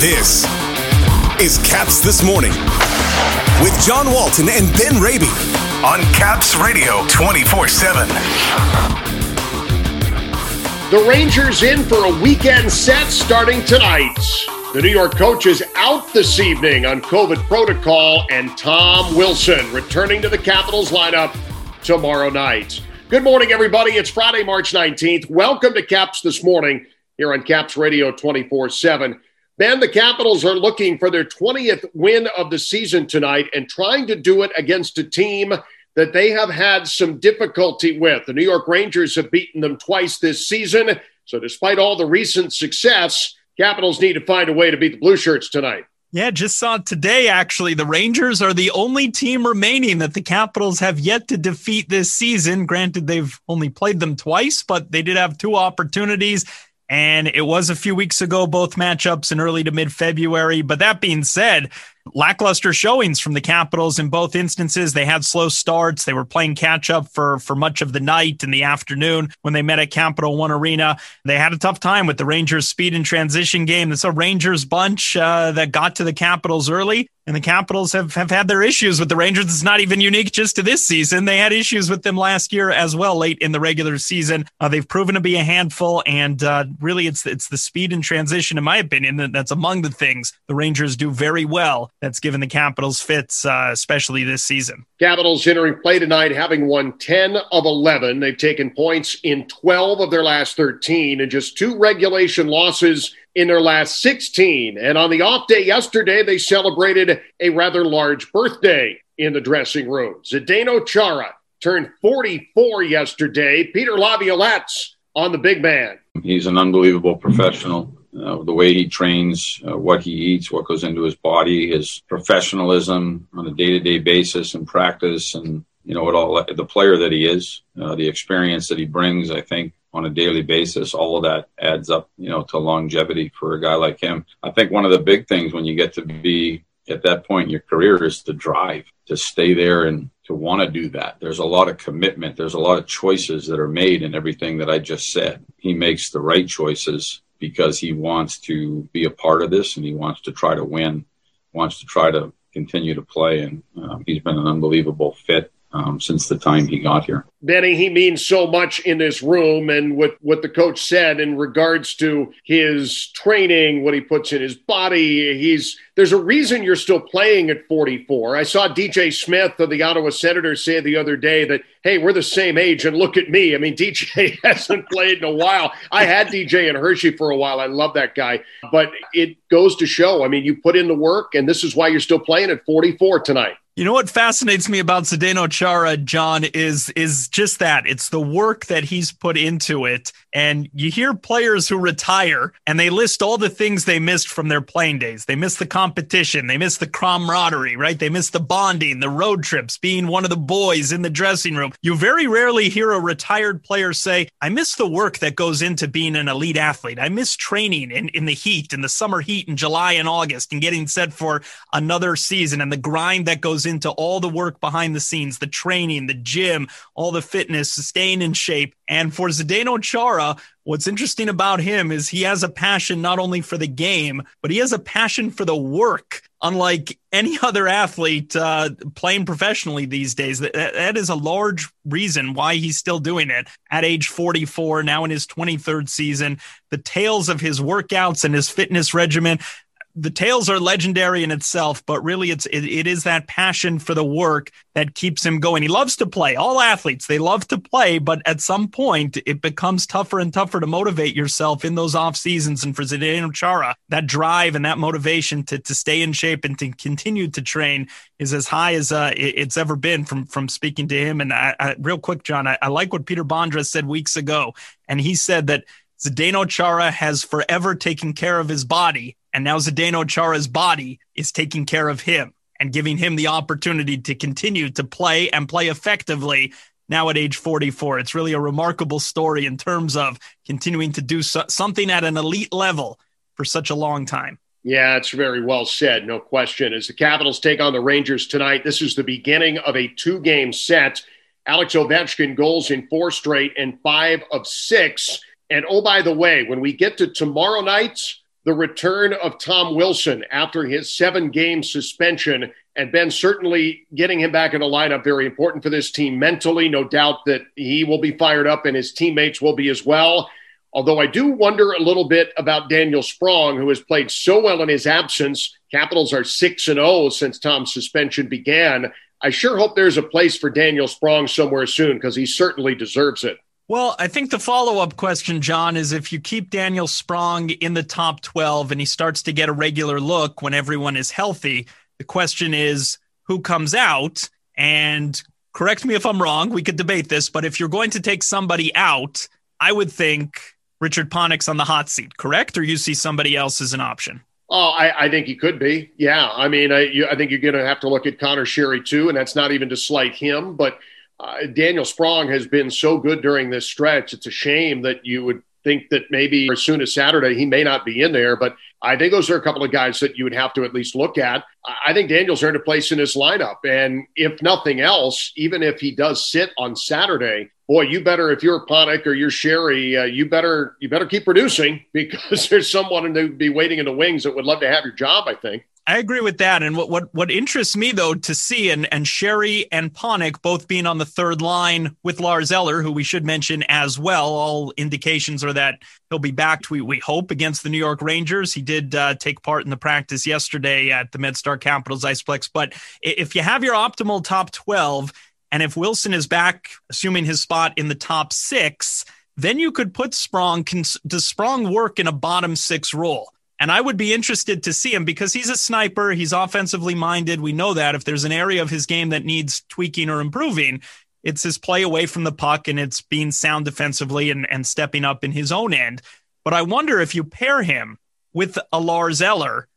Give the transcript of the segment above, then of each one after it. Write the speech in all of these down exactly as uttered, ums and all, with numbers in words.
This is Caps This Morning with John Walton and Ben Raby on Caps Radio twenty-four seven. The Rangers in for a weekend set starting tonight. The New York coach is out this evening on COVID protocol, and Tom Wilson returning to the Capitals lineup tomorrow night. Good morning, everybody. It's Friday, March nineteenth. Welcome to Caps This Morning here on Caps Radio twenty-four seven. Ben, the Capitals are looking for their twentieth win of the season tonight and trying to do it against a team that they have had some difficulty with. The New York Rangers have beaten them twice this season. So despite all the recent success, Capitals need to find a way to beat the Blue Shirts tonight. Yeah, just saw today, actually, the Rangers are the only team remaining that the Capitals have yet to defeat this season. Granted, they've only played them twice, but they did have two opportunities, and it was a few weeks ago, both matchups in early to mid-February. But that being said, lackluster showings from the Capitals in both instances. They had slow starts. They were playing catch-up for, for much of the night and the afternoon when they met at Capital One Arena. They had a tough time with the Rangers' speed and transition game. It's a Rangers bunch uh, that got to the Capitals early, and the Capitals have, have had their issues with the Rangers. It's not even unique just to this season. They had issues with them last year as well, late in the regular season. Uh, they've proven to be a handful, and uh, really it's, it's the speed and transition, in my opinion, that, that's among the things the Rangers do very well that's given the Capitals fits, uh, especially this season. Capitals entering play tonight, having won ten of eleven. They've taken points in twelve of their last thirteen and just two regulation losses in their last sixteen. And on the off day yesterday, they celebrated a rather large birthday in the dressing room. Zdeno Chara turned forty-four yesterday. Peter Laviolette's on the big man. He's an unbelievable professional. Uh, the way he trains, uh, what he eats, what goes into his body, his professionalism on a day-to-day basis and practice, and you know, it all, the player that he is, uh, the experience that he brings, I think, on a daily basis, all of that adds up, you know, to longevity for a guy like him. I think one of the big things when you get to be at that point in your career is the drive to stay there and to want to do that. There's a lot of commitment. There's a lot of choices that are made in everything that I just said. He makes the right choices, because he wants to be a part of this and he wants to try to win, wants to try to continue to play. And um, he's been an unbelievable fit um, since the time he got here. Benny, he means so much in this room, and with what the coach said in regards to his training, what he puts in his body, he's there's a reason you're still playing at forty-four. I saw D J Smith of the Ottawa Senators say the other day that, hey, we're the same age, and look at me. I mean, D J hasn't played in a while. I had D J in Hershey for a while. I love that guy. But it goes to show, I mean, you put in the work, and this is why you're still playing at forty-four tonight. You know what fascinates me about Zdeno Chara, John, is is just that. It's the work that he's put into it. And you hear players who retire and they list all the things they missed from their playing days. They miss the competition. They miss the camaraderie, right? They miss the bonding, the road trips, being one of the boys in the dressing room. You very rarely hear a retired player say, I miss the work that goes into being an elite athlete. I miss training in, in the heat, in the summer heat in July and August, and getting set for another season, and the grind that goes into all the work behind the scenes, the training, the gym, all the fitness, staying in shape. And for Zdeno Chara, what's interesting about him is he has a passion not only for the game, but he has a passion for the work, unlike any other athlete uh, playing professionally these days. That, that is a large reason why he's still doing it at age forty-four, now in his twenty-third season. The tales of his workouts and his fitness regimen, the tales are legendary in itself, but really it's, it, it is that passion for the work that keeps him going. He loves to play. All athletes, they love to play, but at some point it becomes tougher and tougher to motivate yourself in those off seasons. And for Zdeno Chara, that drive and that motivation to, to stay in shape and to continue to train is as high as uh, it's ever been from, from speaking to him. And I, I, real quick, John, I, I like what Peter Bondra said weeks ago. And he said that Zdeno Chara has forever taken care of his body, and now Zdeno Chara's body is taking care of him and giving him the opportunity to continue to play and play effectively now at age forty-four. It's really a remarkable story in terms of continuing to do so- something at an elite level for such a long time. Yeah, it's very well said. No question. As the Capitals take on the Rangers tonight, this is the beginning of a two-game set. Alex Ovechkin goals in four straight and five of six. And oh, by the way, when we get to tomorrow night's the return of Tom Wilson after his seven-game suspension, and Ben, certainly getting him back in the lineup, very important for this team mentally. No doubt that he will be fired up and his teammates will be as well. Although I do wonder a little bit about Daniel Sprong, who has played so well in his absence. Capitals are six and oh since Tom's suspension began. I sure hope there's a place for Daniel Sprong somewhere soon, because he certainly deserves it. Well, I think the follow-up question, John, is if you keep Daniel Sprong in the top twelve and he starts to get a regular look when everyone is healthy, the question is who comes out? And correct me if I'm wrong, we could debate this, but if you're going to take somebody out, I would think Richard Ponek's on the hot seat, correct? Or you see somebody else as an option? Oh, I, I think he could be. Yeah, I mean, I, you, I think you're going to have to look at Connor Sherry too, and that's not even to slight him, but Uh, Daniel Sprong has been so good during this stretch. It's a shame that you would think that maybe as soon as Saturday, he may not be in there, but I think those are a couple of guys that you would have to at least look at. I think Daniel's earned a place in this lineup. And if nothing else, even if he does sit on Saturday, boy, you better, if you're Panik or you're Sherry, uh, you better, you better keep producing, because there's someone who'd be waiting in the wings that would love to have your job, I think. I agree with that. And what, what, what interests me, though, to see, and, and Sherry and Panik both being on the third line with Lars Eller, who we should mention as well. All indications are that he'll be back, we, we hope, against the New York Rangers. He did uh, take part in the practice yesterday at the MedStar Capitals Iceplex. But if you have your optimal top twelve, and if Wilson is back, assuming his spot in the top six, then you could put Sprong. Can, does Sprong work in a bottom six role? And I would be interested to see him, because he's a sniper. He's offensively minded. We know that if there's an area of his game that needs tweaking or improving, it's his play away from the puck, and it's being sound defensively and, and stepping up in his own end. But I wonder if you pair him with a Lars Eller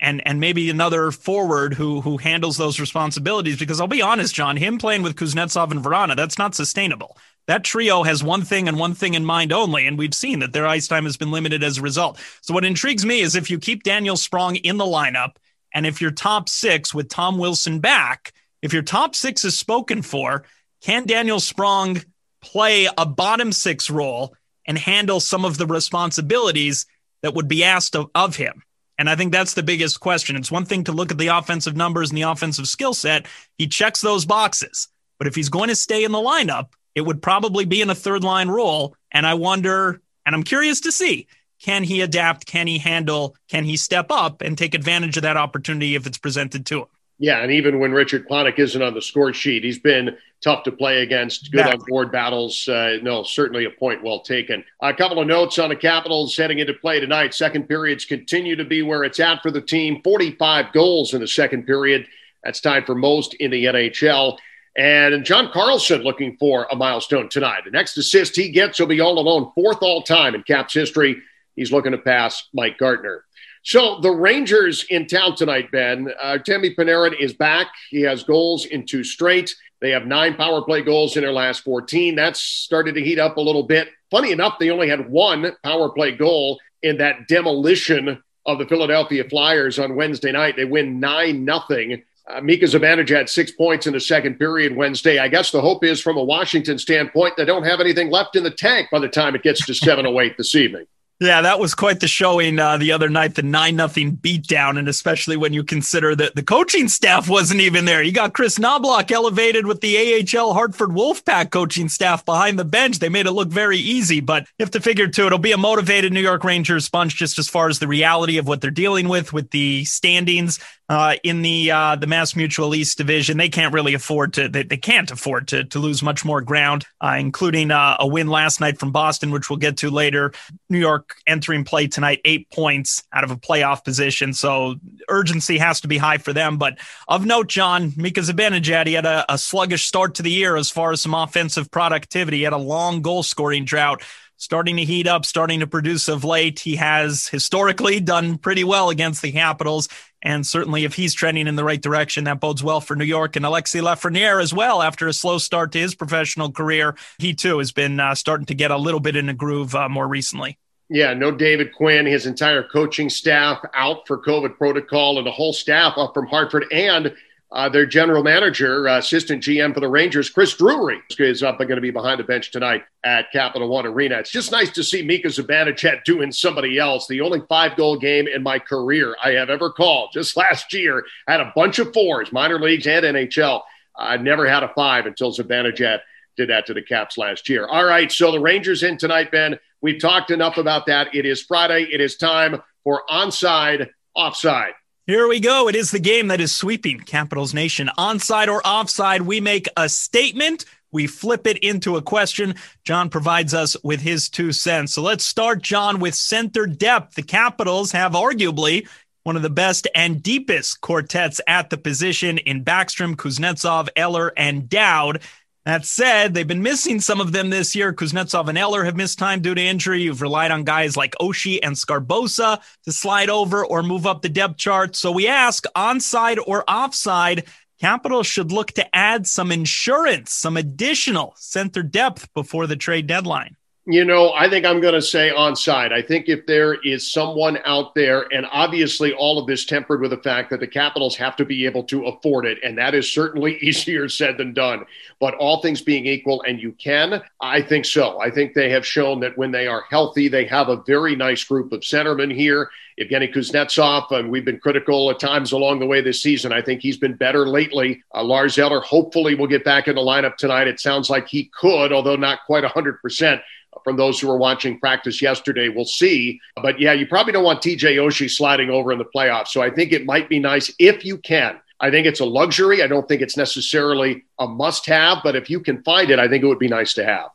and, and maybe another forward who, who handles those responsibilities, because I'll be honest, John, him playing with Kuznetsov and Verana, that's not sustainable. That trio has one thing and one thing in mind only, and we've seen that their ice time has been limited as a result. So what intrigues me is if you keep Daniel Sprong in the lineup, and if your top six with Tom Wilson back, if your top six is spoken for, can Daniel Sprong play a bottom six role and handle some of the responsibilities that would be asked of, of him? And I think that's the biggest question. It's one thing to look at the offensive numbers and the offensive skill set. He checks those boxes. But if he's going to stay in the lineup, it would probably be in a third line role. And I wonder, and I'm curious to see, can he adapt? Can he handle? Can he step up and take advantage of that opportunity if it's presented to him? Yeah. And even when Richard Panik isn't on the score sheet, he's been tough to play against. Good exactly. On board battles. Uh, no, certainly a point well taken. A couple of notes on the Capitals heading into play tonight. Second periods continue to be where it's at for the team. forty-five goals in the second period. That's tied for most in the N H L. And John Carlson looking for a milestone tonight. The next assist he gets will be all alone, fourth all-time in Caps history. He's looking to pass Mike Gartner. So the Rangers in town tonight, Ben. Artemi Panarin is back. He has goals in two straight. They have nine power play goals in their last fourteen. That's started to heat up a little bit. Funny enough, they only had one power play goal in that demolition of the Philadelphia Flyers on Wednesday night. They win nine nothing. Uh, Mika Zibanejad had six points in the second period Wednesday. I guess the hope is, from a Washington standpoint, they don't have anything left in the tank by the time it gets to seven oh eight this evening. Yeah, that was quite the showing uh, the other night, the nine nothing beatdown, and especially when you consider that the coaching staff wasn't even there. You got Chris Knobloch elevated with the A H L Hartford Wolfpack coaching staff behind the bench. They made it look very easy, but you have to figure, too, it'll be a motivated New York Rangers bunch just as far as the reality of what they're dealing with, with the standings uh, in the uh, the Mass Mutual East Division. They can't really afford to, they, they can't afford to, to lose much more ground, uh, including uh, a win last night from Boston, which we'll get to later. New York entering play tonight, eight points out of a playoff position. So urgency has to be high for them. But of note, John, Mika Zibanejad, he had a, a sluggish start to the year as far as some offensive productivity. He had a long goal scoring drought, starting to heat up, starting to produce of late. He has historically done pretty well against the Capitals. And certainly if he's trending in the right direction, that bodes well for New York. And Alexei Lafreniere as well, after a slow start to his professional career, he too has been uh, starting to get a little bit in a groove uh, more recently. Yeah, no David Quinn, his entire coaching staff out for COVID protocol, and the whole staff up from Hartford, and Uh, their general manager, uh, assistant G M for the Rangers, Chris Drury, is up and going to be behind the bench tonight at Capital One Arena. It's just nice to see Mika Zibanejad doing somebody else. The only five-goal game in my career I have ever called. Just last year, I had a bunch of fours, minor leagues and N H L. I never had a five until Zibanejad did that to the Caps last year. All right, so the Rangers in tonight, Ben. We've talked enough about that. It is Friday. It is time for Onside, Offside. Here we go. It is the game that is sweeping Capitals Nation. Onside or offside, we make a statement. We flip it into a question. John provides us with his two cents. So let's start, John, with center depth. The Capitals have arguably one of the best and deepest quartets at the position in Backstrom, Kuznetsov, Eller, and Dowd. That said, they've been missing some of them this year. Kuznetsov and Eller have missed time due to injury. You've relied on guys like Oshie and Scarbosa to slide over or move up the depth chart. So we ask, onside or offside, Capitals should look to add some insurance, some additional center depth before the trade deadline. You know, I think I'm going to say onside. I think if there is someone out there, and obviously all of this tempered with the fact that the Capitals have to be able to afford it, and that is certainly easier said than done. But all things being equal, and you can, I think so. I think they have shown that when they are healthy, they have a very nice group of centermen here. Evgeny Kuznetsov, and we've been critical at times along the way this season. I think he's been better lately. Uh, Lars Eller hopefully will get back in the lineup tonight. It sounds like he could, although not quite one hundred percent from those who were watching practice yesterday. We'll see. But, yeah, you probably don't want T J Oshie sliding over in the playoffs. So I think it might be nice if you can. I think it's a luxury. I don't think it's necessarily a must-have. But if you can find it, I think it would be nice to have.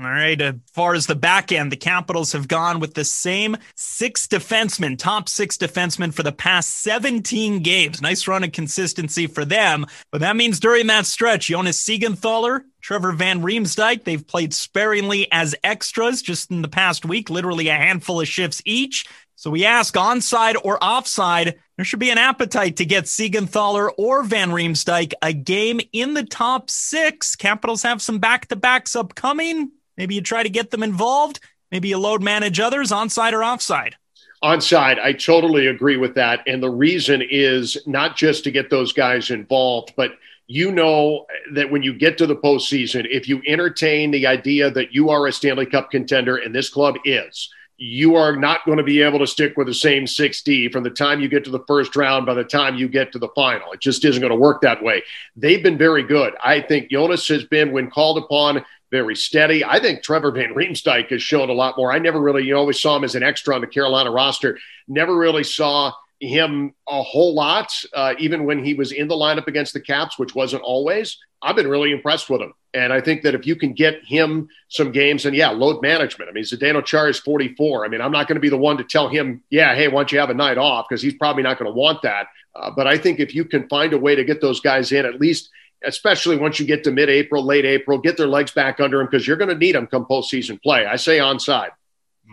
All right, as far as the back end, the Capitals have gone with the same six defensemen, top six defensemen for the past seventeen games. Nice run of consistency for them. But that means during that stretch, Jonas Siegenthaler, Trevor Van Riemsdyk, they've played sparingly as extras just in the past week, literally a handful of shifts each. So we ask, onside or offside, there should be an appetite to get Siegenthaler or Van Riemsdyk a game in the top six. Capitals have some back-to-backs upcoming. Maybe you try to get them involved. Maybe you load manage others, onside or offside. Onside, I totally agree with that. And the reason is not just to get those guys involved, but you know that when you get to the postseason, if you entertain the idea that you are a Stanley Cup contender, and this club is, you are not going to be able to stick with the same six D from the time you get to the first round by the time you get to the final. It just isn't going to work that way. They've been very good. I think Jonas has been, when called upon, very steady. I think Trevor Van Riemsdyk has shown a lot more. I never really, you know, always saw him as an extra on the Carolina roster. Never really saw him a whole lot, uh, even when he was in the lineup against the Caps, which wasn't always. I've been really impressed with him. And I think that if you can get him some games and, yeah, load management. I mean, Zdeno Chara is forty-four. I mean, I'm not going to be the one to tell him, yeah, hey, why don't you have a night off? Because he's probably not going to want that. Uh, but I think if you can find a way to get those guys in, at least especially once you get to mid-April, late April, get their legs back under them because you're going to need them come postseason play. I say onside.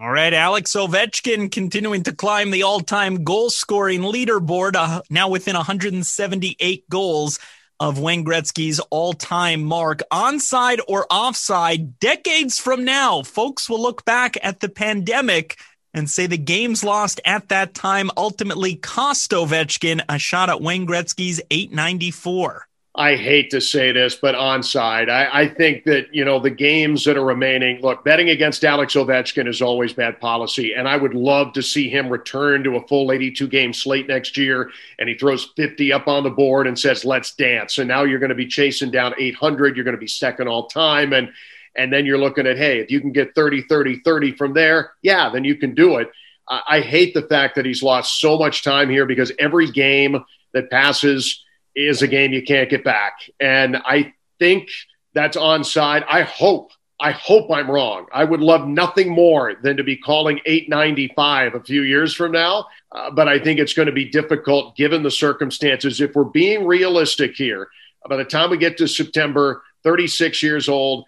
All right, Alex Ovechkin continuing to climb the all-time goal-scoring leaderboard, uh, now within one hundred seventy-eight goals of Wayne Gretzky's all-time mark. Onside or offside, decades from now, folks will look back at the pandemic and say the games lost at that time ultimately cost Ovechkin a shot at Wayne Gretzky's eight ninety-four. I hate to say this, but onside. I, I think that, you know, the games that are remaining, look, betting against Alex Ovechkin is always bad policy, and I would love to see him return to a full eighty-two game slate next year, and he throws fifty up on the board and says, let's dance. And now you're going to be chasing down eight hundred. You're going to be second all time, and and then you're looking at, hey, if you can get thirty, thirty, thirty from there, yeah, then you can do it. I, I hate the fact that he's lost so much time here because every game that passes – is a game you can't get back. And I think that's onside. I hope, I hope I'm wrong. I would love nothing more than to be calling eight ninety-five a few years from now. Uh, but I think it's going to be difficult given the circumstances. If we're being realistic here, by the time we get to September, thirty-six years old,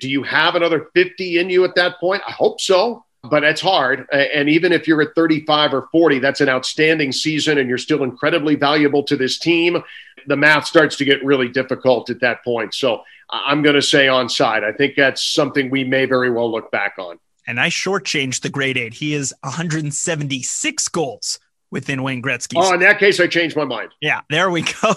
do you have another fifty in you at that point? I hope so. But it's hard, and even if you're at thirty-five or forty, that's an outstanding season, and you're still incredibly valuable to this team. The math starts to get really difficult at that point, so I'm going to say onside. I think that's something we may very well look back on. And I shortchanged the grade eight. He is one hundred seventy-six goals within Wayne Gretzky's. Oh, in that case, I changed my mind. Yeah, there we go.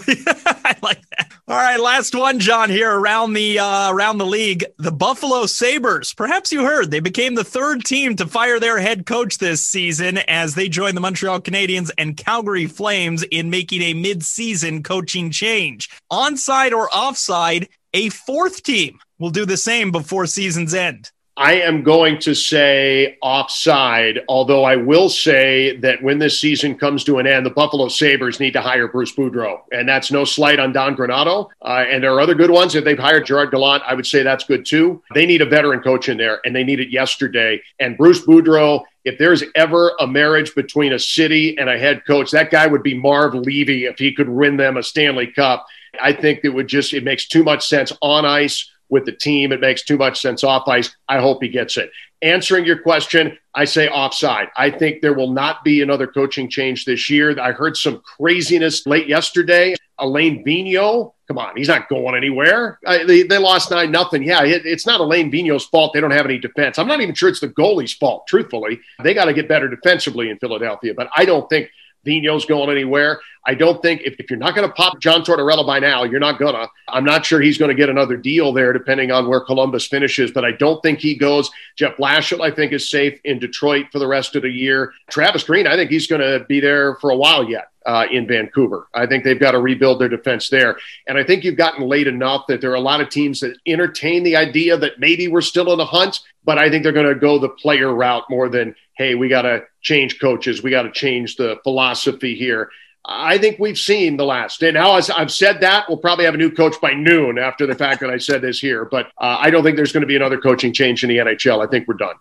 like that. All right, last one, John, here around the uh, around the league. The Buffalo Sabres, perhaps you heard, they became the third team to fire their head coach this season as they joined the Montreal Canadiens and Calgary Flames in making a mid-season coaching change. Onside or offside, a fourth team will do the same before season's end. I am going to say offside, although I will say that when this season comes to an end, the Buffalo Sabres need to hire Bruce Boudreau. And that's no slight on Don Granato. Uh, and there are other good ones. If they've hired Gerard Gallant, I would say that's good too. They need a veteran coach in there, and they need it yesterday. And Bruce Boudreau, if there's ever a marriage between a city and a head coach, that guy would be Marv Levy if he could win them a Stanley Cup. I think it would just, it makes too much sense on ice. With the team, it makes too much sense off ice. I hope he gets it. Answering your question, I say offside. I think there will not be another coaching change this year. I heard some craziness late yesterday. Alain Vigneault, come on, he's not going anywhere. I, they, they lost nine nothing. Yeah, it, it's not Alain Vigneault's fault. They don't have any defense. I'm not even sure it's the goalie's fault, truthfully. They got to get better defensively in Philadelphia, but I don't think Vigneault's going anywhere. I don't think if, if you're not going to pop John Tortorella by now, you're not going to. I'm not sure he's going to get another deal there, depending on where Columbus finishes, but I don't think he goes. Jeff Laschet, I think, is safe in Detroit for the rest of the year. Travis Green, I think he's going to be there for a while yet uh, in Vancouver. I think they've got to rebuild their defense there. And I think you've gotten late enough that there are a lot of teams that entertain the idea that maybe we're still in the hunt, but I think they're going to go the player route more than, hey, we got to change coaches. We got to change the philosophy here. I think we've seen the last. And now as I've said that, we'll probably have a new coach by noon after the fact that I said this here. But uh, I don't think there's going to be another coaching change in the N H L. I think we're done.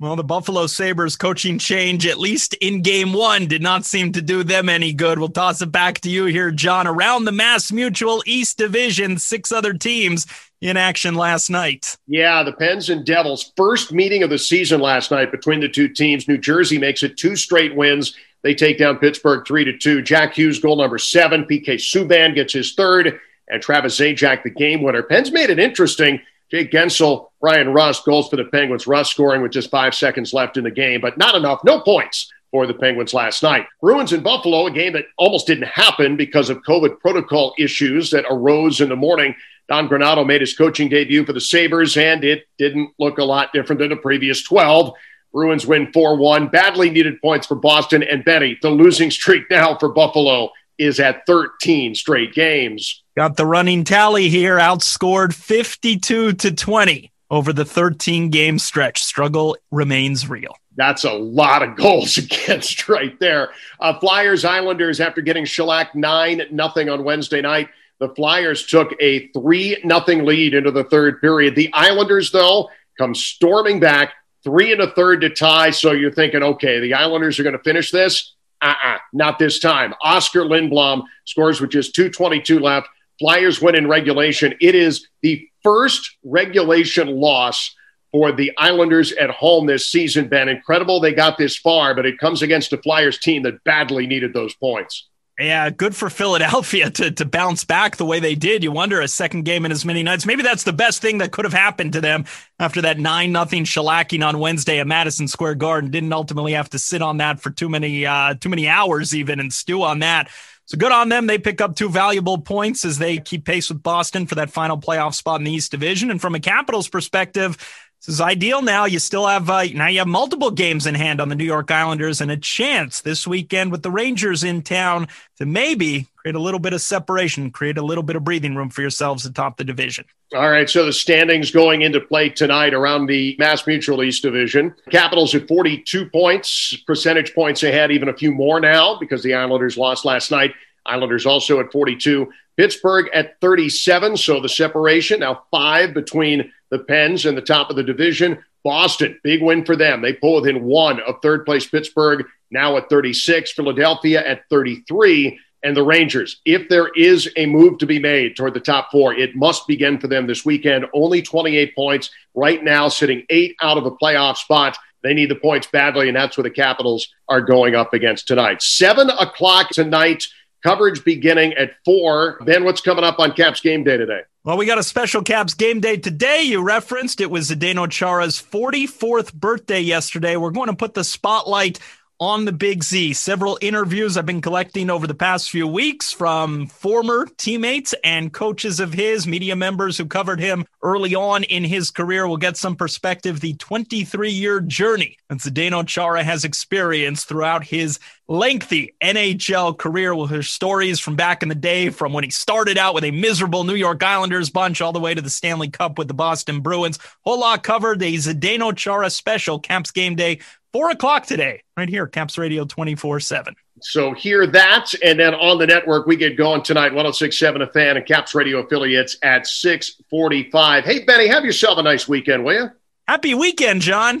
Well, the Buffalo Sabres coaching change, at least in game one, did not seem to do them any good. We'll toss it back to you here, John. Around the Mass Mutual East Division, six other teams in action last night. Yeah, the Pens and Devils, first meeting of the season last night between the two teams. New Jersey makes it two straight wins. They take down Pittsburgh three to two. Jack Hughes, goal number seven. P K Subban gets his third. And Travis Zajac, the game winner. Pens made it interesting. Jake Gensel, Brian Rust, goals for the Penguins. Rust scoring with just five seconds left in the game, but not enough. No points for the Penguins last night. Bruins and Buffalo, a game that almost didn't happen because of COVID protocol issues that arose in the morning. Don Granato made his coaching debut for the Sabres, and it didn't look a lot different than the previous twelve. Bruins win four one, badly needed points for Boston, and Benny, the losing streak now for Buffalo is at thirteen straight games. Got the running tally here, outscored fifty-two to twenty over the thirteen-game stretch. Struggle remains real. That's a lot of goals against right there. Uh, Flyers, Islanders, after getting shellacked nine nothing on Wednesday night, the Flyers took a three nothing lead into the third period. The Islanders, though, come storming back, Three and a third to tie, so you're thinking, okay, the Islanders are going to finish this? Uh-uh, not this time. Oscar Lindblom scores with just two twenty-two left. Flyers win in regulation. It is the first regulation loss for the Islanders at home this season, Ben. Incredible they got this far, but it comes against a Flyers team that badly needed those points. Yeah, good for Philadelphia to, to bounce back the way they did. You wonder, a second game in as many nights. Maybe that's the best thing that could have happened to them after that nine nothing shellacking on Wednesday at Madison Square Garden. Didn't ultimately have to sit on that for too many uh, too many hours even and stew on that. So good on them. They pick up two valuable points as they keep pace with Boston for that final playoff spot in the East Division. And from a Capitals perspective, this is ideal now. You still have uh, now you have multiple games in hand on the New York Islanders and a chance this weekend with the Rangers in town to maybe create a little bit of separation, create a little bit of breathing room for yourselves atop the division. All right, so the standings going into play tonight around the Mass Mutual East Division. Capitals at forty-two points, percentage points ahead, even a few more now because the Islanders lost last night. Islanders also at forty-two. Pittsburgh at thirty-seven, so the separation now five between the Pens and the top of the division. Boston, big win for them. They pull within one of third-place Pittsburgh, now at thirty-six. Philadelphia at thirty-three. And the Rangers, if there is a move to be made toward the top four, it must begin for them this weekend. Only twenty-eight points right now, sitting eight out of a playoff spot. They need the points badly, and that's where the Capitals are going up against tonight. seven o'clock tonight. Coverage beginning at four. Ben, what's coming up on Caps Game Day today? Well, we got a special Caps Game Day today. You referenced it was Zdeno Chara's forty-fourth birthday yesterday. We're going to put the spotlight on the Big Z. Several interviews I've been collecting over the past few weeks from former teammates and coaches of his, media members who covered him early on in his career. We'll get some perspective. The twenty-three-year journey that Zdeno Chara has experienced throughout his lengthy N H L career. We'll hear stories from back in the day, from when he started out with a miserable New York Islanders bunch all the way to the Stanley Cup with the Boston Bruins. Whole lot covered. A Zdeno Chara special, Caps Game Day, four o'clock today, right here, Caps Radio twenty-four seven. So hear that, and then on the network, we get going tonight, one oh six point seven A F A N and Caps Radio affiliates at six forty-five. Hey, Benny, have yourself a nice weekend, will you? Happy weekend, John.